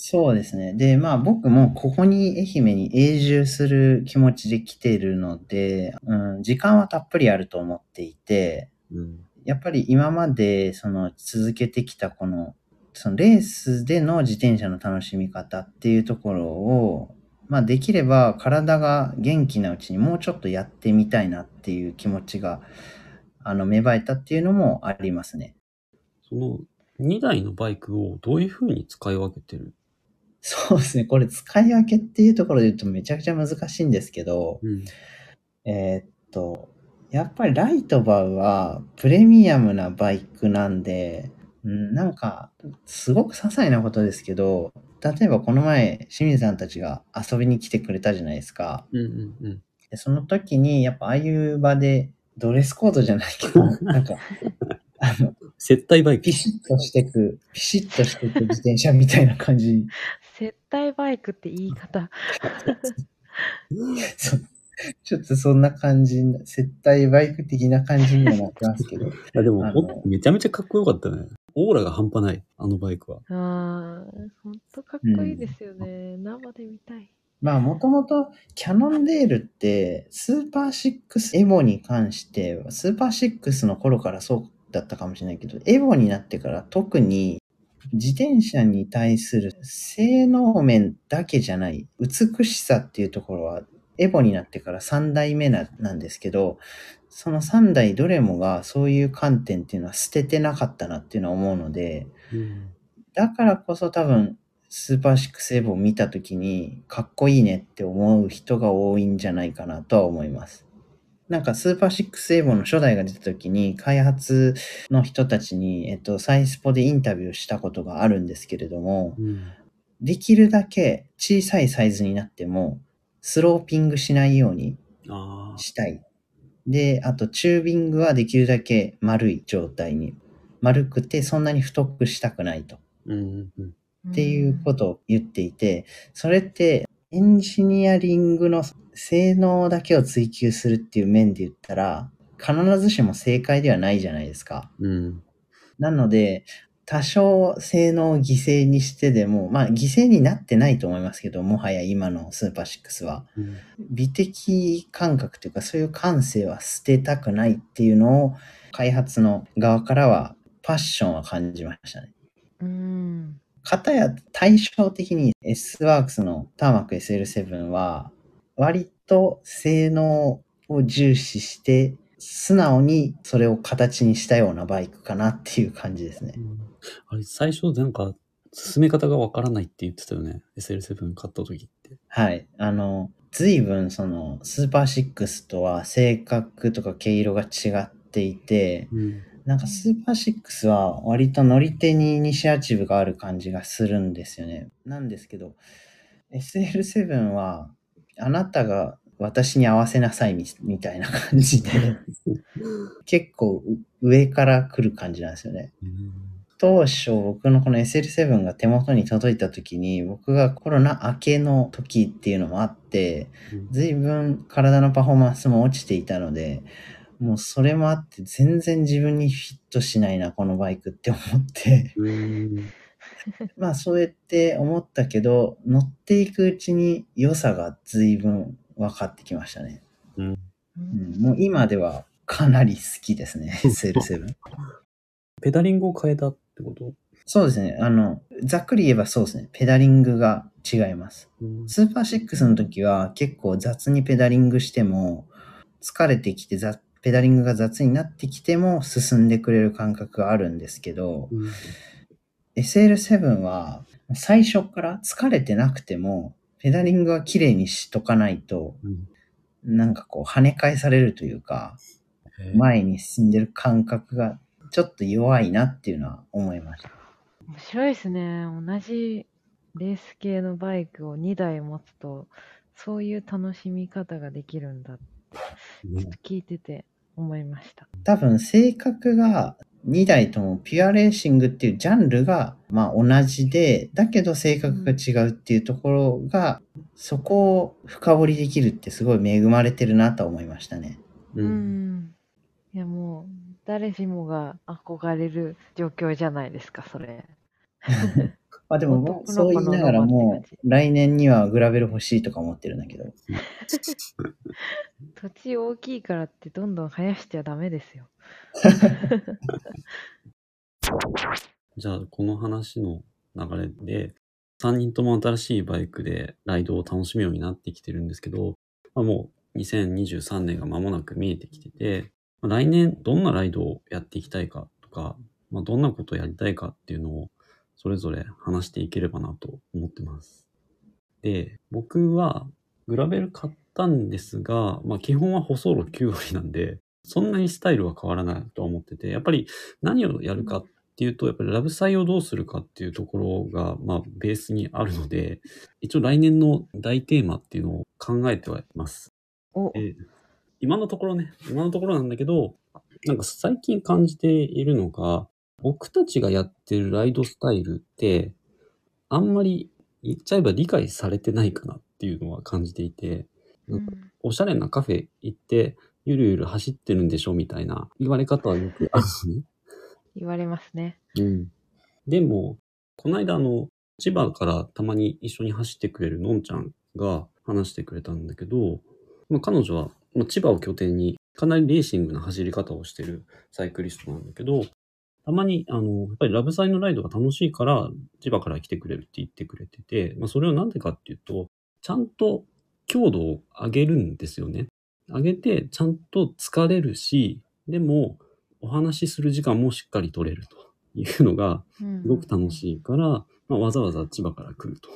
そうですね。で、まあ僕もここに愛媛に永住する気持ちで来ているので、うん、時間はたっぷりあると思っていて、うん、やっぱり今までその続けてきたこの、そのレースでの自転車の楽しみ方っていうところを、まあできれば体が元気なうちにもうちょっとやってみたいなっていう気持ちがあの芽生えたっていうのもありますね。そのにだいのバイクをどういうふうに使い分けてる？そうですね、これ使い分けっていうところで言うとめちゃくちゃ難しいんですけど、うん、えーっとやっぱりライトバウはプレミアムなバイクなんで、なんかすごく些細なことですけど、例えばこの前清水さんたちが遊びに来てくれたじゃないですか、うんうんうん、でその時にやっぱああいう場でドレスコードじゃないけどなんかあの接待バイクピシッとしてくピシッとしてく自転車みたいな感じ接待バイクって言い方そうちょっとそんな感じ、接待バイク的な感じにはなってますけど。いやでも、めちゃめちゃかっこよかったね。オーラが半端ない、あのバイクは。ああ、ほんとかっこいいですよね。うん、生で見たい。まあ、もともとキャノンデールって、スーパーシックスエボに関して、スーパーシックスの頃からそうだったかもしれないけど、エボになってから特に自転車に対する性能面だけじゃない、美しさっていうところは、エボになってからさんだいめ な, なんですけど、そのさんだいどれもがそういう観点っていうのは捨ててなかったなっていうのは思うので、うん、だからこそ多分スーパーシックスエボを見た時にかっこいいねって思う人が多いんじゃないかなとは思います。なんかスーパーシックスエボの初代が出た時に開発の人たちに、えっと、サイスポでインタビューしたことがあるんですけれども、うん、できるだけ小さいサイズになってもスローピングしないようにしたい。で、あとチュービングはできるだけ丸い状態に。丸くてそんなに太くしたくないと。うんうん、っていうことを言っていて、それってエンジニアリングの性能だけを追求するっていう面で言ったら、必ずしも正解ではないじゃないですか。うん、なので、多少性能を犠牲にしてでも、まあ犠牲になってないと思いますけど、もはや今のスーパーシックスは、うん、美的感覚というかそういう感性は捨てたくないっていうのを開発の側からはパッションは感じましたね。うん。片や対照的に S ワークスのターマック エスエルセブン は割と性能を重視して素直にそれを形にしたようなバイクかなっていう感じですね。うん、あれ最初なんか進め方がわからないって言ってたよね。 エスエルセブン 買った時って。はい。あの、随分そのスーパーシックスとは性格とか毛色が違っていて、うん、なんかスーパーシックスは割と乗り手にイニシアチブがある感じがするんですよね。なんですけど エスエルセブン はあなたが私に合わせなさい み, みたいな感じで結構上から来る感じなんですよね。うん、当初僕のこの エスエルセブン が手元に届いた時に、僕がコロナ明けの時っていうのもあって、随分体のパフォーマンスも落ちていたので、もうそれもあって全然自分にフィットしないなこのバイクって思ってまあそうやって思ったけど、乗っていくうちに良さが随分分かってきましたね、うんうん、もう今ではかなり好きですねエスエルセブン ペダリングを変えたってこと？そうですね、あのざっくり言えばそうですね、ペダリングが違います、うん、スーパーろくの時は結構雑にペダリングしても疲れてきて雑ペダリングが雑になってきても進んでくれる感覚があるんですけど、うん、エスエルセブン は最初から疲れてなくてもペダリングは綺麗にしとかないと、うん、なんかこう跳ね返されるというか、前に進んでる感覚がちょっと弱いなっていうのは思いました。面白いですね。同じレース系のバイクをにだい持つとそういう楽しみ方ができるんだってちょっと聞いてて思いました。多分性格がにだいともピュアレーシングっていうジャンルがまあ同じで、だけど性格が違うっていうところが、うん、そこを深掘りできるってすごい恵まれてるなと思いましたね。うん、うん、いやもう誰しもが憧れる状況じゃないですかそれまあでもそう言いながらもう来年にはグラベル欲しいとか思ってるんだけど土地大きいからってどんどん生やしちゃダメですよじゃあこの話の流れでさんにんとも新しいバイクでライドを楽しむようになってきてるんですけど、まあ、もうにせんにじゅうさんねんが間もなく見えてきてて、まあ、来年どんなライドをやっていきたいかとか、まあ、どんなことをやりたいかっていうのをそれぞれ話していければなと思ってます。で、僕はグラベル買ったんですが、まあ基本は舗装路きゅうわりなんで、そんなにスタイルは変わらないとは思ってて、やっぱり何をやるかっていうと、やっぱりラブサイをどうするかっていうところが、まあベースにあるので、一応来年の大テーマっていうのを考えてはいます。お。えー、今のところね、今のところなんだけど、なんか最近感じているのが、僕たちがやってるライドスタイルって、あんまり言っちゃえば理解されてないかなっていうのは感じていて、なんかおしゃれなカフェ行って、ゆるゆる走ってるんでしょみたいな言われ方はよくあるしね。言われますね。うん。でも、この間あの、千葉からたまに一緒に走ってくれるのんちゃんが話してくれたんだけど、まあ、彼女は千葉を拠点にかなりレーシングな走り方をしてるサイクリストなんだけど、たまに、あの、やっぱりラブサイのライドが楽しいから、千葉から来てくれるって言ってくれてて、まあ、それはなんでかっていうと、ちゃんと強度を上げるんですよね。上げて、ちゃんと疲れるし、でも、お話しする時間もしっかり取れるというのが、すごく楽しいから、うんうん、まあ、わざわざ千葉から来ると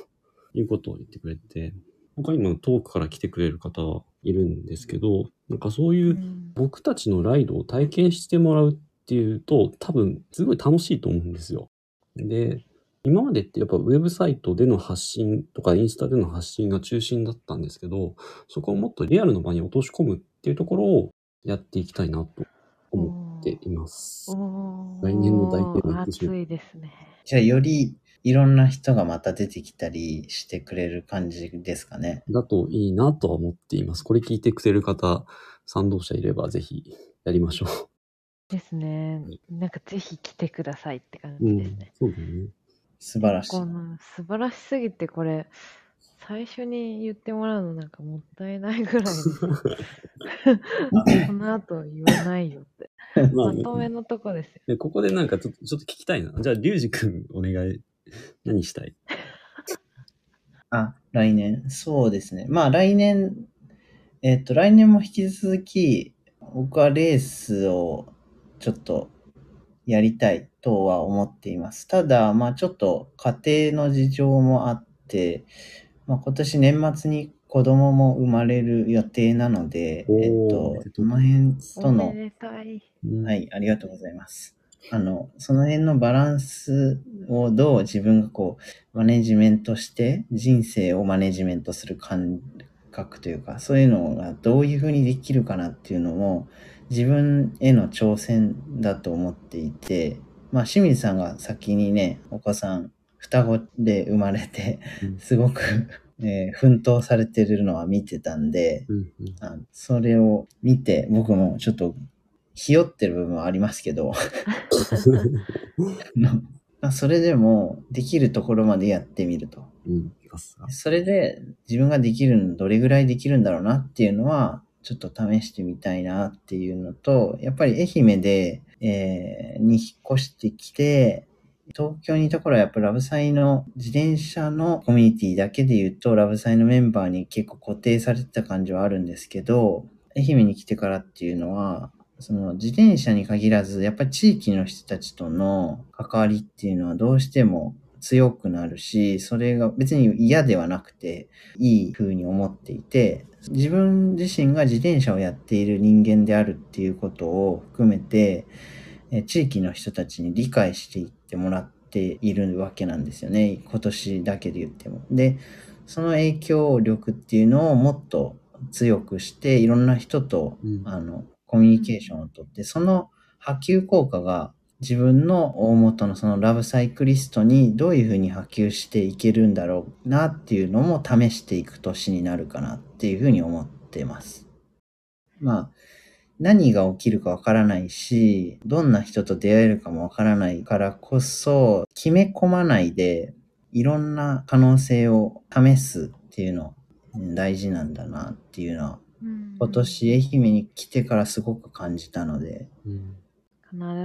いうことを言ってくれて、他にも遠くから来てくれる方はいるんですけど、なんかそういう僕たちのライドを体験してもらうっていうと多分すごい楽しいと思うんですよ。で、今までってやっぱウェブサイトでの発信とかインスタでの発信が中心だったんですけど、そこをもっとリアルの場に落とし込むっていうところをやっていきたいなと思っています。来年の大テーマですね。暑いですね。じゃあよりいろんな人がまた出てきたりしてくれる感じですかね。だといいなとは思っています。これ聞いてくれる方、賛同者いればぜひやりましょう。ですね。なんかぜひ来てくださいって感じですね。うん、そうだね。素晴らしい。素晴らしすぎてこれ最初に言ってもらうのなんかもったいないぐらい。この後言わないよって。まあね、まとめのとこですよ。でここでなんかちょっとちょっと聞きたいな。じゃあリュウジ君お願い。何したい？あ、来年そうですね。まあ来年えっと来年も引き続き僕はレースをちょっとやりたいとは思っています。ただ、まあちょっと家庭の事情もあって、まあ、今年年末に子供も生まれる予定なので、えっと、その辺との、おめでたい。はい、ありがとうございます。あの、その辺のバランスをどう自分がこう、マネジメントして、人生をマネジメントする感覚というか、そういうのがどういうふうにできるかなっていうのも、自分への挑戦だと思っていて、まあ、清水さんが先にね、お子さん双子で生まれてすごくえ奮闘されてるのは見てたんで、うんうん、あそれを見て僕もちょっとひよってる部分はありますけどまあそれでもできるところまでやってみると、うん、それで自分ができるのどれぐらいできるんだろうなっていうのはちょっと試してみたいなっていうのと、やっぱり愛媛で、えー、に引っ越してきて、東京にいた頃はやっぱラブサイの自転車のコミュニティだけで言うとラブサイのメンバーに結構固定されてた感じはあるんですけど、愛媛に来てからっていうのはその自転車に限らずやっぱり地域の人たちとの関わりっていうのはどうしても強くなるし、それが別に嫌ではなくていい風に思っていて、自分自身が自転車をやっている人間であるっていうことを含めて地域の人たちに理解していってもらっているわけなんですよね、今年だけで言っても。で、その影響力っていうのをもっと強くしていろんな人と、うん、あのコミュニケーションをとって、その波及効果が自分の大元のそのラブサイクリストにどういうふうに波及していけるんだろうなっていうのも試していく年になるかなっていうふうに思ってます。まあ何が起きるかわからないし、どんな人と出会えるかもわからないからこそ決め込まないでいろんな可能性を試すっていうの大事なんだなっていうのは、うん、今年愛媛に来てからすごく感じたので、うん、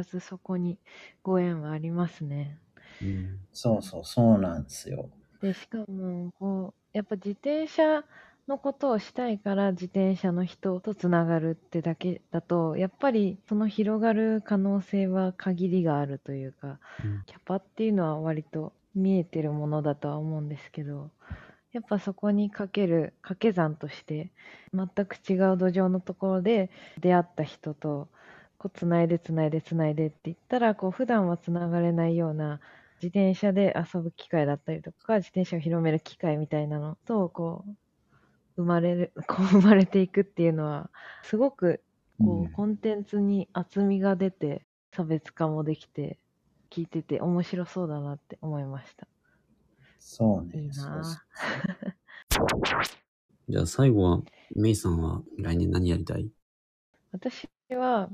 必ずそこにご縁はありますね、うん、そうそうそうなんですよ。でしかもこうやっぱ自転車のことをしたいから自転車の人とつながるってだけだとやっぱりその広がる可能性は限りがあるというか、うん、キャパっていうのは割と見えてるものだとは思うんですけど、やっぱそこにかける掛け算として全く違う土壌のところで出会った人とこうつないでつないでつないでって言ったら、こう普段はつながれないような自転車で遊ぶ機会だったりとか自転車を広める機会みたいなのとこう生まれる、こう生まれていくっていうのはすごくこうコンテンツに厚みが出て差別化もできて聞いてて面白そうだなって思いました。そうね。いいな。じゃあ最後はメイさんは来年何やりたい？私は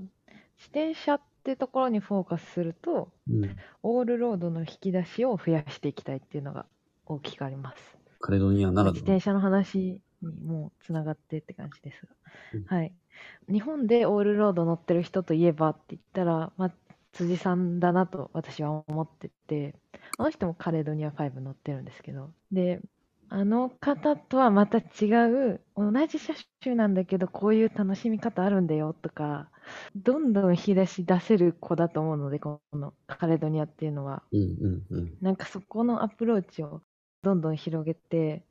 自転車ってところにフォーカスすると、うん、オールロードの引き出しを増やしていきたいっていうのが大きくあります。カレドニアなら自転車の話にもうつながってって感じです、うん、はい。日本でオールロード乗ってる人といえばって言ったら、まあ、辻さんだなと私は思ってて、あの人もカレドニアファイブ乗ってるんですけど、であの方とはまた違う同じ車種なんだけどこういう楽しみ方あるんだよとかどんどん引き出し出せる子だと思うので、このカレドニアっていうのは、うんうんうん、なんかそこのアプローチをどんどん広げて、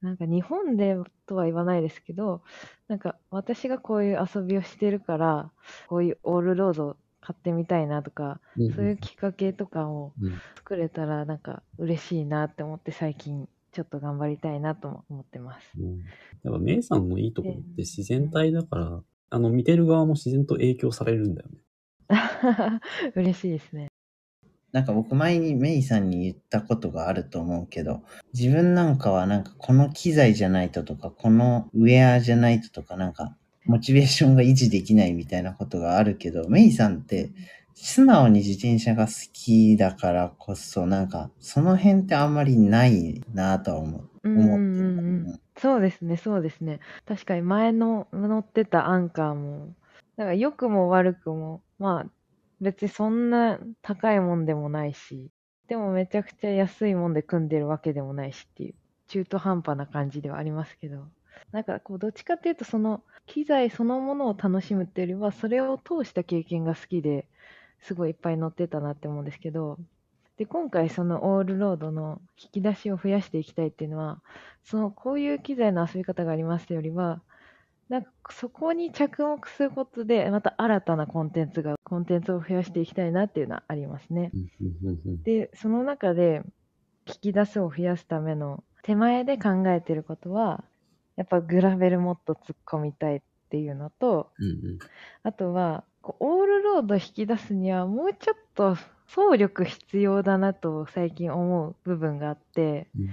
なんか日本でとは言わないですけど、なんか私がこういう遊びをしてるからこういうオールロード買ってみたいなとか、うん、そういうきっかけとかを作れたらなんか嬉しいなって思って最近ちょっと頑張りたいなと思ってます、うん、やっぱメイさんのいいところって自然体だから、うん、あの見てる側も自然と影響されるんだよね嬉しいですね。なんか僕前にメイさんに言ったことがあると思うけど、自分なんかはなんかこの機材じゃないととかこのウェアじゃないととかなんかモチベーションが維持できないみたいなことがあるけど、メイさんって素直に自転車が好きだからこそなんかその辺ってあんまりないなとは思う。うんうんうん、そうですねそうですね。確かに前の乗ってたアンカーもなんか良くも悪くもまあ別にそんな高いもんでもないし、でもめちゃくちゃ安いもんで組んでるわけでもないしっていう中途半端な感じではありますけど、なんかこうどっちかっていうとその機材そのものを楽しむっていうよりはそれを通した経験が好きですごいいっぱい乗ってたなって思うんですけど、で今回そのオールロードの引き出しを増やしていきたいっていうのはそのこういう機材の遊び方がありますよりはなんかそこに着目することでまた新たなコンテンツがコンテンツを増やしていきたいなっていうのはありますねでその中で聞き出すを増やすための手前で考えてることはやっぱグラベルもっと突っ込みたいっていうのと、うんうん、あとはこうオールロード引き出すにはもうちょっと走力必要だなと最近思う部分があって、うん、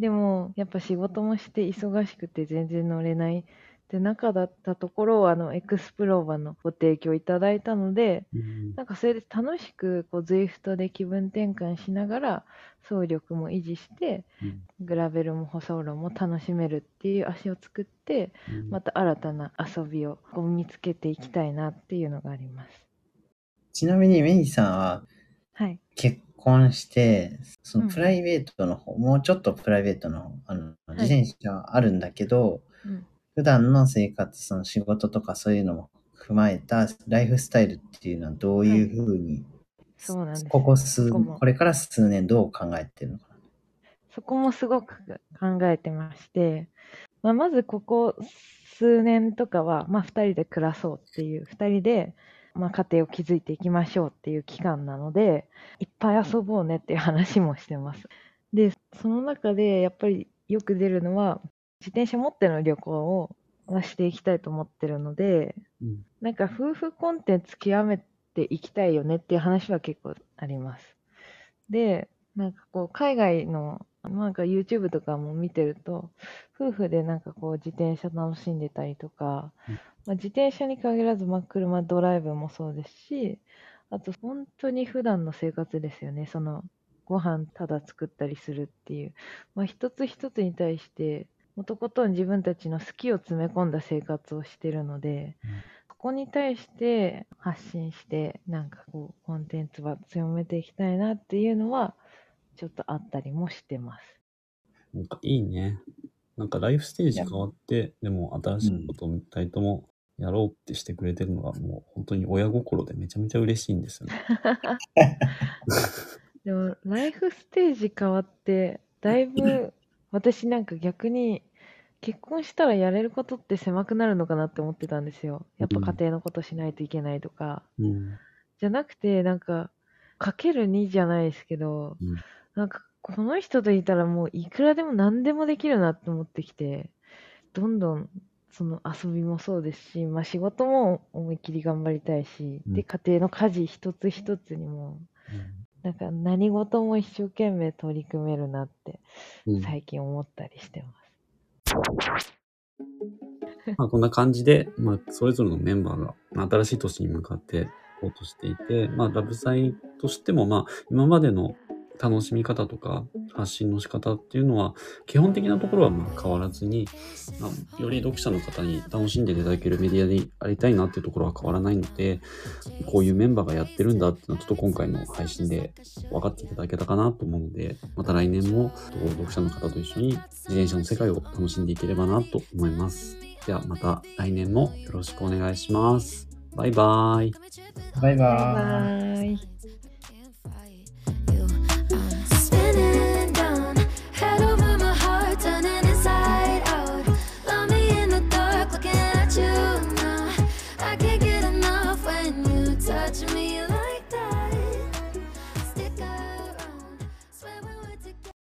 でもやっぱ仕事もして忙しくて全然乗れないで中だったところをあのエクスプローバのご提供いただいたので、うん、なんかそれで楽しくこうズイフトで気分転換しながら走力も維持して、うん、グラベルも舗装路も楽しめるっていう足を作って、うん、また新たな遊びをこう見つけていきたいなっていうのがあります。ちなみにメイさんは結婚して、そのプライベートの方、うん、もうちょっとプライベートの、あの自転車あるんだけど、はいうん普段の生活、その仕事とかそういうのも踏まえたライフスタイルっていうのはどういうふうに、はい、そうなんです。ここ数、これから数年どう考えてるのかな。そこもすごく考えてまして、まあ、まずここ数年とかは、まあ、ふたりで暮らそうっていうふたりで、まあ、家庭を築いていきましょうっていう期間なのでいっぱい遊ぼうねっていう話もしてます。でその中でやっぱりよく出るのは自転車持っての旅行をしていきたいと思ってるので、うん、なんか夫婦コンテンツ極めていきたいよねっていう話は結構あります。で、なんかこう海外のなんか YouTube とかも見てると夫婦でなんかこう自転車楽しんでたりとか、うんまあ、自転車に限らずまあ車ドライブもそうですし、あと本当に普段の生活ですよね。そのご飯ただ作ったりするっていう、まあ、一つ一つに対してもとことん自分たちの好きを詰め込んだ生活をしているので、うん、ここに対して発信してなんかこうコンテンツは強めていきたいなっていうのはちょっとあったりもしてます。なんかいいね。なんかライフステージ変わってでも新しいことをふたりともやろうってしてくれてるのがもう本当に親心でめちゃめちゃ嬉しいんですよね。でもライフステージ変わってだいぶ私なんか逆に結婚したらやれることって狭くなるのかなって思ってたんですよ。やっぱ家庭のことしないといけないとか、うん、じゃなくてなんかかけるにじゃないですけど、うん、なんかこの人といたらもういくらでも何でもできるなって思ってきて、どんどんその遊びもそうですし、まあ、仕事も思いっきり頑張りたいし、うん、で家庭の家事一つ一つにも、うんなんか何事も一生懸命取り組めるなって最近思ったりしてます、うんまあ、こんな感じで、まあ、それぞれのメンバーが、まあ、新しい年に向かってこうとしていて、まあ、ラブサイとしても、まあ、今までの楽しみ方とか発信の仕方っていうのは基本的なところはまあ変わらずに、まあ、より読者の方に楽しんでいただけるメディアでありたいなっていうところは変わらないので、こういうメンバーがやってるんだっていうのはちょっと今回の配信で分かっていただけたかなと思うので、また来年も読者の方と一緒に自転車の世界を楽しんでいければなと思います。ではまた来年もよろしくお願いします。バイバーイ。バイバーイ。